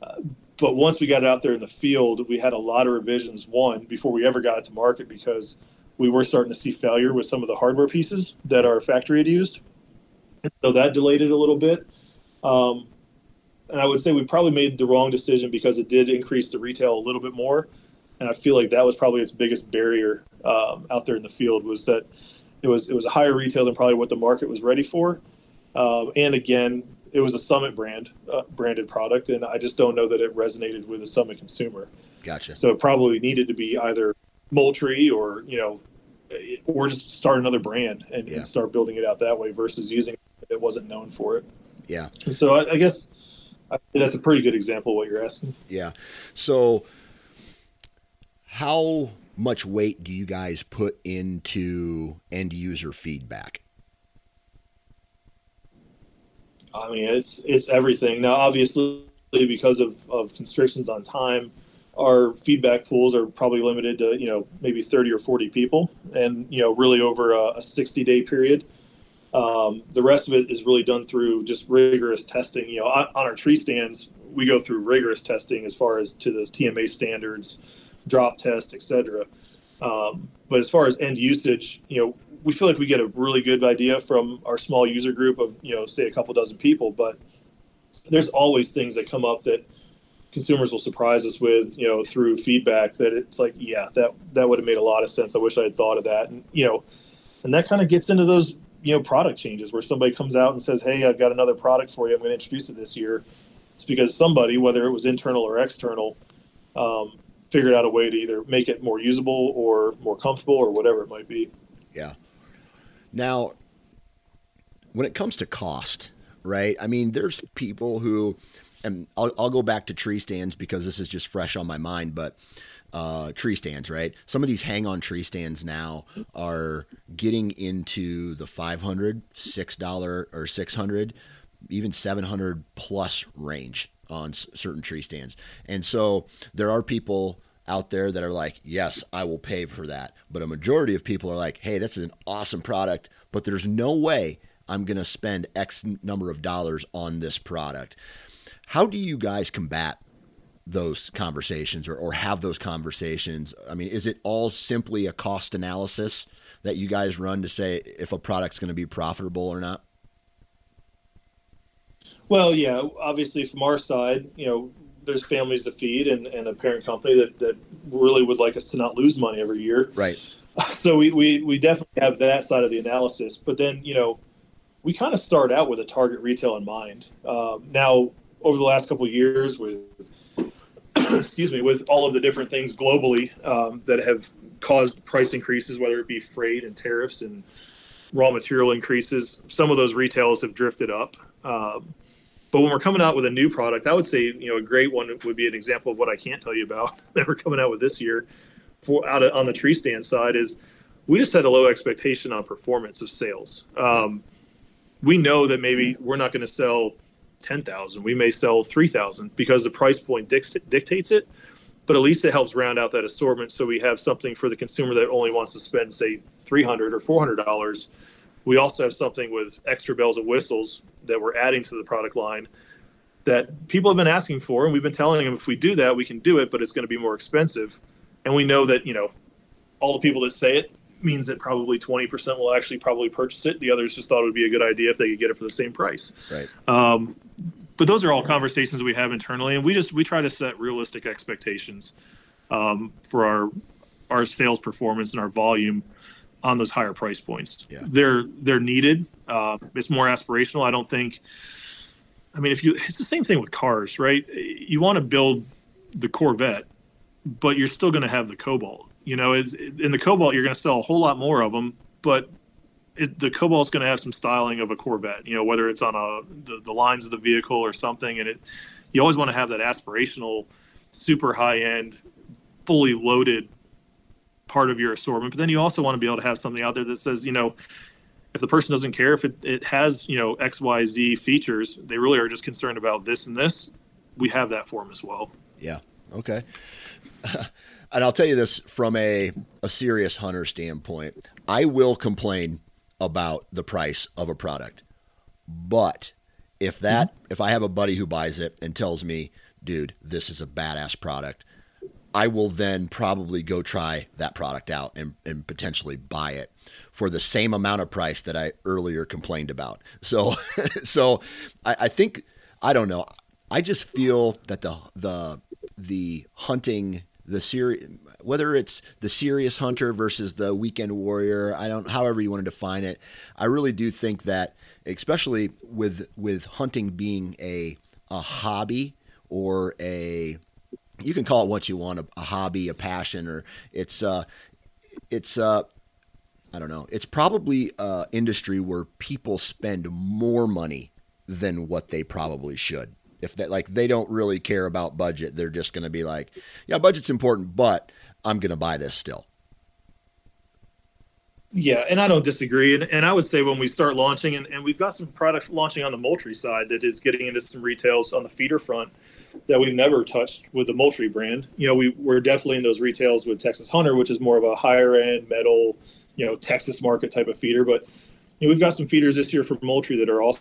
Uh, But once we got it out there in the field, we had a lot of revisions, one, before we ever got it to market, because we were starting to see failure with some of the hardware pieces that our factory had used. So that delayed it a little bit. Um, and I would say we probably made the wrong decision, because it did increase the retail a little bit more. And I feel like that was probably its biggest barrier um, out there in the field, was that it was it was a higher retail than probably what the market was ready for. Um, and again, it was a Summit brand uh, branded product, and I just don't know that it resonated with a Summit consumer. Gotcha. So it probably needed to be either Moultrie or, you know, or just start another brand and, yeah. and start building it out that way versus using it that wasn't known for it. Yeah. And so I, I guess that's a pretty good example of what you're asking. Yeah. So how much weight do you guys put into end user feedback? I mean, it's it's everything. Now, obviously, because of, of constrictions on time, our feedback pools are probably limited to, you know, maybe thirty or forty people, and, you know, really over a, a sixty-day period. Um, the rest of it is really done through just rigorous testing. You know, on, on our tree stands, we go through rigorous testing as far as to those T M A standards, drop tests, et cetera. Um, but as far as end usage, you know, we feel like we get a really good idea from our small user group of, you know, say a couple dozen people, but there's always things that come up that consumers will surprise us with, you know, through feedback that it's like, yeah, that, that would have made a lot of sense. I wish I had thought of that. And, you know, and that kind of gets into those, you know, product changes where somebody comes out and says, hey, I've got another product for you. I'm going to introduce it this year. It's because somebody, whether it was internal or external, um, figured out a way to either make it more usable or more comfortable or whatever it might be. Yeah. Now, when it comes to cost, right? I mean, there's people who, and I'll, I'll go back to tree stands because this is just fresh on my mind, but uh, tree stands, right? Some of these hang-on tree stands now are getting into the five hundred dollars, six dollars or six hundred dollars, even seven hundred dollars plus range on s- certain tree stands. And so there are people out there that are like, yes, I will pay for that. But a majority of people are like, hey, this is an awesome product, but there's no way I'm going to spend X number of dollars on this product. How do you guys combat those conversations or, or have those conversations? I mean, is it all simply a cost analysis that you guys run to say if a product's going to be profitable or not? Well, yeah, obviously from our side, you know, there's families to feed and, and a parent company that, that really would like us to not lose money every year. Right. So we, we, we definitely have that side of the analysis, but then, you know, we kind of start out with a target retail in mind. Um, now over the last couple of years with, excuse me, with all of the different things globally um, that have caused price increases, whether it be freight and tariffs and raw material increases, some of those retails have drifted up. Um, But when we're coming out with a new product, I would say, you know, a great one would be an example of what I can't tell you about that we're coming out with this year for out of, on the tree stand side is we just had a low expectation on performance of sales. Um, we know that maybe we're not going to sell ten thousand. We may sell three thousand because the price point dictates it, but at least it helps round out that assortment. So we have something for the consumer that only wants to spend, say, three hundred dollars or four hundred dollars. We also have something with extra bells and whistles that we're adding to the product line that people have been asking for, and we've been telling them if we do that, we can do it, but it's going to be more expensive. And we know that, you know, all the people that say it means that probably twenty percent will actually probably purchase it. The others just thought it would be a good idea if they could get it for the same price. Right. Um, but those are all conversations we have internally, and we just we try to set realistic expectations um, for our our sales performance and our volume on those higher price points. Yeah. They're they're needed. Uh, it's more aspirational. I don't think. I mean, if you, it's the same thing with cars, right? You want to build the Corvette, but you're still going to have the Cobalt. You know, is in the Cobalt you're going to sell a whole lot more of them, but it, the Cobalt's going to have some styling of a Corvette. You know, whether it's on a the, the lines of the vehicle or something, and it you always want to have that aspirational, super high end, fully loaded part of your assortment. But then you also want to be able to have something out there that says, you know, if the person doesn't care if it, it has, you know, X Y Z features, they really are just concerned about this and this, we have that for them as well. Yeah. Okay. And I'll tell you this from a, a serious hunter standpoint, I will complain about the price of a product, but if that, mm-hmm. if I have a buddy who buys it and tells me, dude, this is a badass product, I will then probably go try that product out and, and potentially buy it for the same amount of price that I earlier complained about. So, so I, I think, I don't know. I just feel that the, the, the hunting, the seri- whether it's the serious hunter versus the weekend warrior, I don't, however you want to define it. I really do think that, especially with, with hunting being a, a hobby or a, you can call it what you want, a, a hobby, a passion, or it's, uh, it's, uh, I don't know. It's probably an industry where people spend more money than what they probably should. If that, like, they don't really care about budget, they're just going to be like, yeah, budget's important, but I'm going to buy this still. Yeah. And I don't disagree. And, and I would say when we start launching and, and we've got some product launching on the Moultrie side that is getting into some retails on the feeder front that we've never touched with the Moultrie brand. You know, we we're definitely in those retails with Texas Hunter, which is more of a higher end metal, you know, Texas market type of feeder. But you know, we've got some feeders this year from Moultrie that are also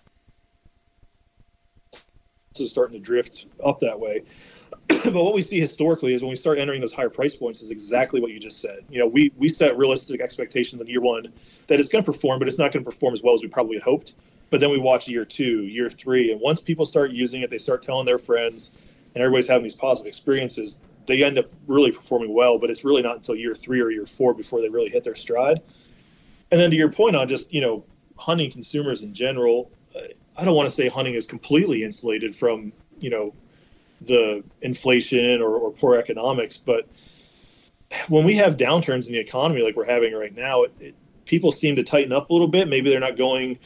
starting to drift up that way. But what we see historically is when we start entering those higher price points is exactly what you just said. You know, we, we set realistic expectations in year one that it's going to perform, but it's not going to perform as well as we probably had hoped. But then we watch year two, year three. And once people start using it, they start telling their friends and everybody's having these positive experiences, they end up really performing well, but it's really not until year three or year four before they really hit their stride. And then to your point on just, you know, hunting consumers in general, I don't want to say hunting is completely insulated from, you know, the inflation or, or poor economics, but when we have downturns in the economy like we're having right now, it, it, people seem to tighten up a little bit. Maybe they're not going,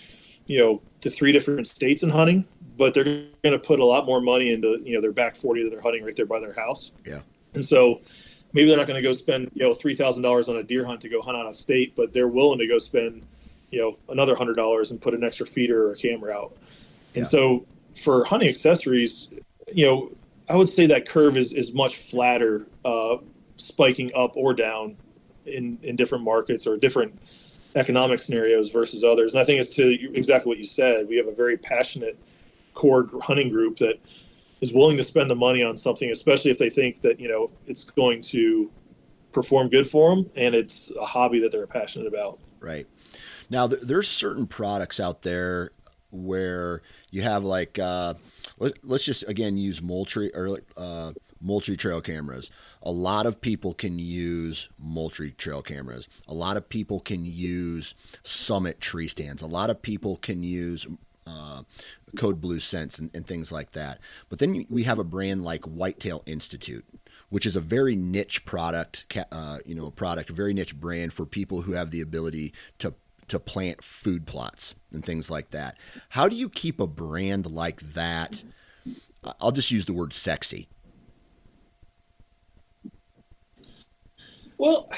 you know, to three different states in hunting, but they're going to put a lot more money into, you know, their back forty that they're hunting right there by their house. Yeah. And so maybe they're not going to go spend, you know, three thousand dollars on a deer hunt to go hunt out of state, but they're willing to go spend, you know, another hundred dollars and put an extra feeder or a camera out. And yeah. So for hunting accessories, you know, I would say that curve is, is much flatter, uh, spiking up or down in, in different markets or different economic scenarios versus others. And I think it's to exactly what you said. We have a very passionate core hunting group that is willing to spend the money on something, especially if they think that, you know, it's going to perform good for them and it's a hobby that they're passionate about. Right. Now, there's certain products out there where you have like, uh, let, let's just, again, use Moultrie or uh, Moultrie trail cameras. A lot of people can use Moultrie trail cameras. A lot of people can use Summit tree stands. A lot of people can use uh, Code Blue scents and, and things like that. But then we have a brand like Whitetail Institute, which is a very niche product, uh, you know, a product, a very niche brand for people who have the ability to to plant food plots and things like that. How do you keep a brand like that? I'll just use the word sexy. Well,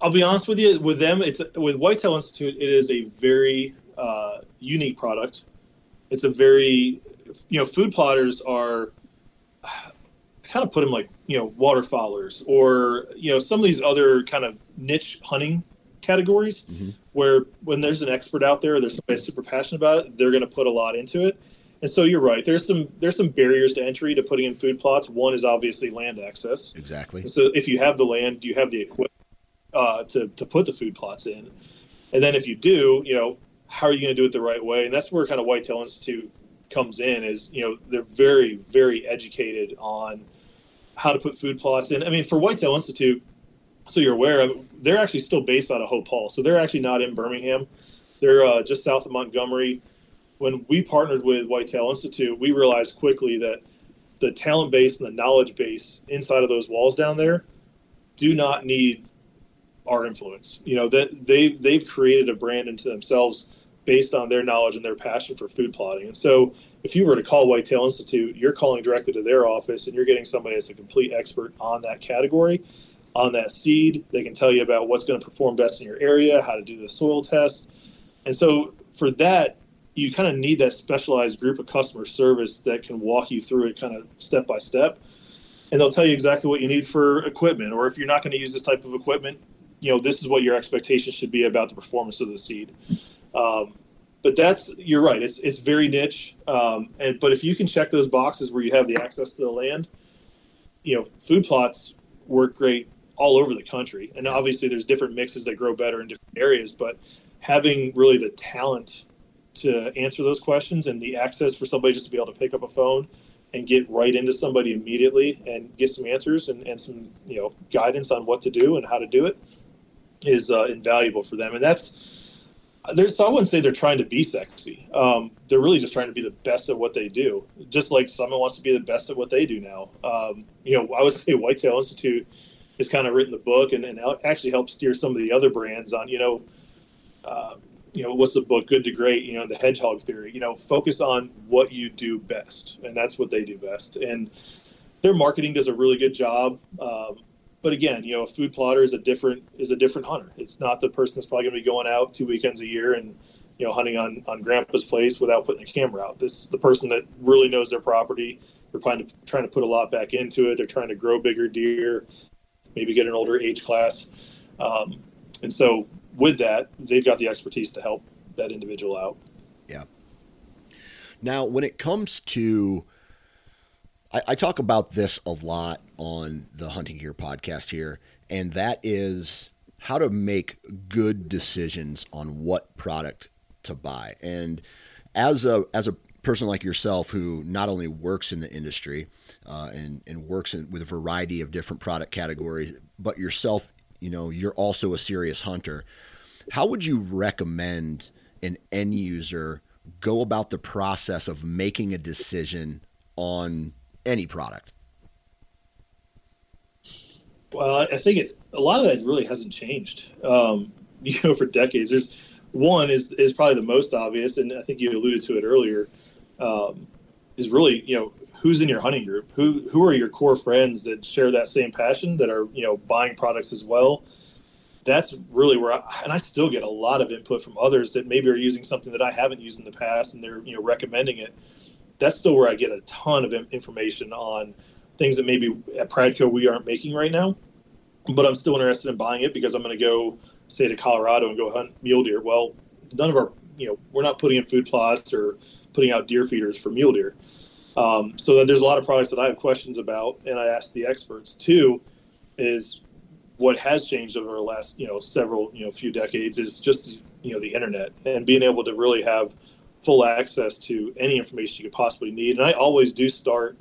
I'll be honest with you, with them, it's with Whitetail Institute. It is a very uh, unique product. It's a very, you know, food plotters are I kind of put them like, you know, waterfowlers or, you know, some of these other kind of niche hunting categories, mm-hmm. where when there's an expert out there, there's somebody super passionate about it, they're going to put a lot into it. And so you're right. There's some there's some barriers to entry to putting in food plots. One is obviously land access. Exactly. And so if you have the land, you have the equipment uh, to to put the food plots in. And then if you do, you know, how are you going to do it the right way? And that's where kind of Whitetail Institute comes in. Is, you know, they're very very educated on how to put food plots in. I mean, for Whitetail Institute, so you're aware of, they're actually still based out of Hope Hall. So they're actually not in Birmingham. They're uh, just south of Montgomery. When we partnered with Whitetail Institute, we realized quickly that the talent base and the knowledge base inside of those walls down there do not need our influence. You know, that they, they've created a brand into themselves based on their knowledge and their passion for food plotting. And so if you were to call Whitetail Institute, you're calling directly to their office and you're getting somebody that's a complete expert on that category, on that seed. They can tell you about what's going to perform best in your area, how to do the soil test. And so for that, you kind of need that specialized group of customer service that can walk you through it kind of step by step. And they'll tell you exactly what you need for equipment, or if you're not going to use this type of equipment, you know, this is what your expectations should be about the performance of the seed. Um, but that's, you're right. It's, it's very niche. Um, and, but if you can check those boxes where you have the access to the land, you know, food plots work great all over the country. And obviously there's different mixes that grow better in different areas, but having really the talent to answer those questions and the access for somebody just to be able to pick up a phone and get right into somebody immediately and get some answers and, and some, you know, guidance on what to do and how to do it is uh, invaluable for them. And that's, there's, so I wouldn't say they're trying to be sexy. Um, they're really just trying to be the best at what they do. Just like someone wants to be the best at what they do now. Um, you know, I would say Whitetail Institute has kind of written the book and, and actually helps steer some of the other brands on, you know, uh, you know, what's the book, Good to Great, you know, the hedgehog theory, you know, focus on what you do best. And that's what they do best. And their marketing does a really good job. Um, but again, you know, a food plotter is a different, is a different hunter. It's not the person that's probably gonna be going out two weekends a year and, you know, hunting on, on grandpa's place without putting a camera out. This is the person that really knows their property. They're trying to, trying to put a lot back into it. They're trying to grow bigger deer, maybe get an older age class. Um, and so, with that, they've got the expertise to help that individual out. Yeah. Now, when it comes to, I, I talk about this a lot on the Hunting Gear podcast here, and that is how to make good decisions on what product to buy. And as a as a person like yourself who not only works in the industry uh, and, and works in, with a variety of different product categories, but yourself, you know, you're also a serious hunter. How would you recommend an end user go about the process of making a decision on any product? Well, I think it, a lot of that really hasn't changed, um, you know, for decades. There's one is, is probably the most obvious, and I think you alluded to it earlier, um, is really, you know, who's in your hunting group? Who who are your core friends that share that same passion, that are, you know, buying products as well? That's really where I, and I still get a lot of input from others that maybe are using something that I haven't used in the past and they're, you know, recommending it. That's still where I get a ton of information on things that maybe at Pradco we aren't making right now, but I'm still interested in buying it because I'm going to go, say, to Colorado and go hunt mule deer. Well, none of our, you know, we're not putting in food plots or putting out deer feeders for mule deer. Um, so there's a lot of products that I have questions about, and I ask the experts. Two is what has changed over the last, you know, several, you know, few decades is just, you know, the internet and being able to really have full access to any information you could possibly need. And I always do start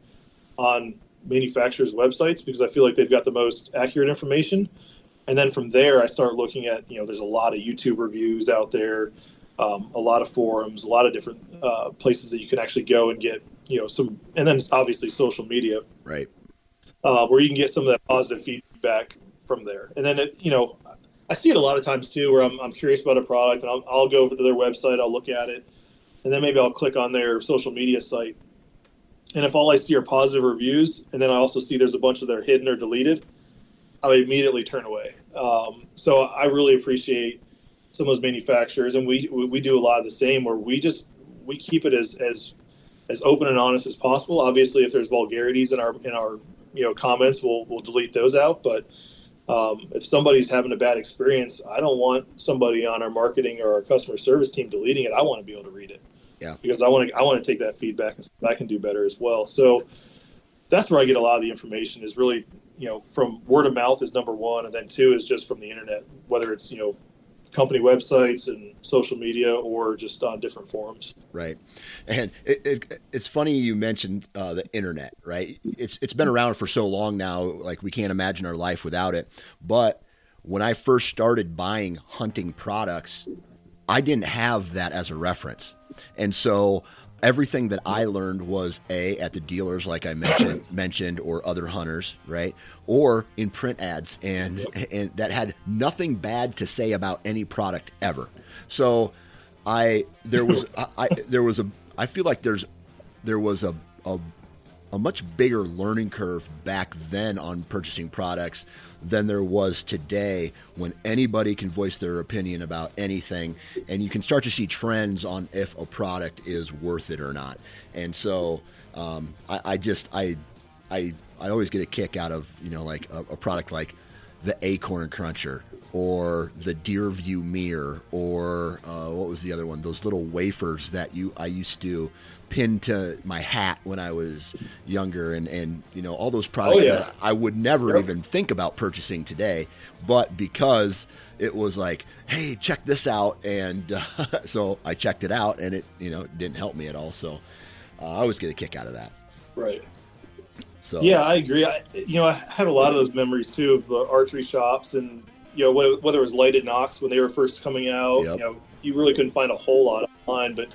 on manufacturers' websites because I feel like they've got the most accurate information. And then from there, I start looking at, you know, there's a lot of YouTube reviews out there, um, a lot of forums, a lot of different uh, places that you can actually go and get, you know, some, and then obviously social media, right? Uh, where you can get some of that positive feedback from there. And then, it, you know, I see it a lot of times too, where I'm, I'm curious about a product and I'll, I'll go over to their website, I'll look at it, and then maybe I'll click on their social media site. And if all I see are positive reviews, and then I also see there's a bunch of that are hidden or deleted, I immediately turn away. Um, so I really appreciate some of those manufacturers. And we, we do a lot of the same where we just, we keep it as, as, as open and honest as possible. Obviously, if there's vulgarities in our in our you know comments, we'll we'll delete those out. But Um, if somebody's having a bad experience, I don't want somebody on our marketing or our customer service team deleting it. I want to be able to read it. Yeah. Because I want to, I want to take that feedback and see if I can do better as well. So that's where I get a lot of the information is really, you know, from word of mouth is number one. And then two is just from the internet, whether it's, you know, company websites and social media or just on different forums. Right. And it, it, it's funny you mentioned uh, the internet, right? It's It's been around for so long now, like we can't imagine our life without it. But when I first started buying hunting products, I didn't have that as a reference. And so everything that I learned was A, at the dealers, like I mentioned, mentioned or other hunters, right? Or in print ads and, yep. and that had nothing bad to say about any product ever. So I, there was, I, I, there was a, I feel like there's, there was a, a, a much bigger learning curve back then on purchasing products than there was today when anybody can voice their opinion about anything and you can start to see trends on if a product is worth it or not. And so um, I, I just, I, I, I always get a kick out of, you know, like a, a product like the Acorn Cruncher or the Deer View Mirror or uh, what was the other one? Those little wafers that you, I used to, pinned to my hat when I was younger and, and you know, all those products oh, yeah. that I would never yep. even think about purchasing today, but because it was like, hey, check this out. And uh, so I checked it out and it, you know, it didn't help me at all. So uh, I always get a kick out of that. Right. So, yeah, I agree. I, you know, I had a lot of those memories too of the archery shops and, you know, whether, whether it was Lighted Knox when they were first coming out, yep. you know, you really couldn't find a whole lot online, but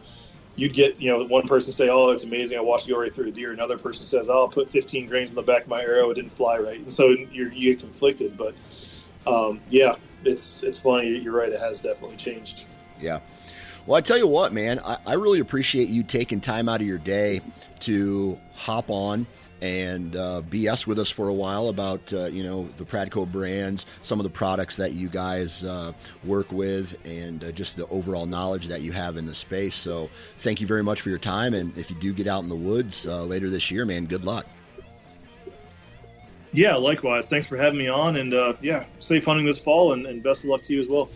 you'd get, you know, one person say, oh, it's amazing, I watched you already through a deer. Another person says, oh, I'll put fifteen grains in the back of my arrow, it didn't fly right. And so you're, you get conflicted. But, um, yeah, it's it's funny. You're right. It has definitely changed. Yeah. Well, I tell you what, man, I, I really appreciate you taking time out of your day to hop on and uh, B S with us for a while about, uh, you know, the Pradco brands, some of the products that you guys uh, work with, and uh, just the overall knowledge that you have in the space. So thank you very much for your time. And if you do get out in the woods uh, later this year, man, good luck. Yeah, likewise. Thanks for having me on. And, uh, yeah, safe hunting this fall and, and best of luck to you as well.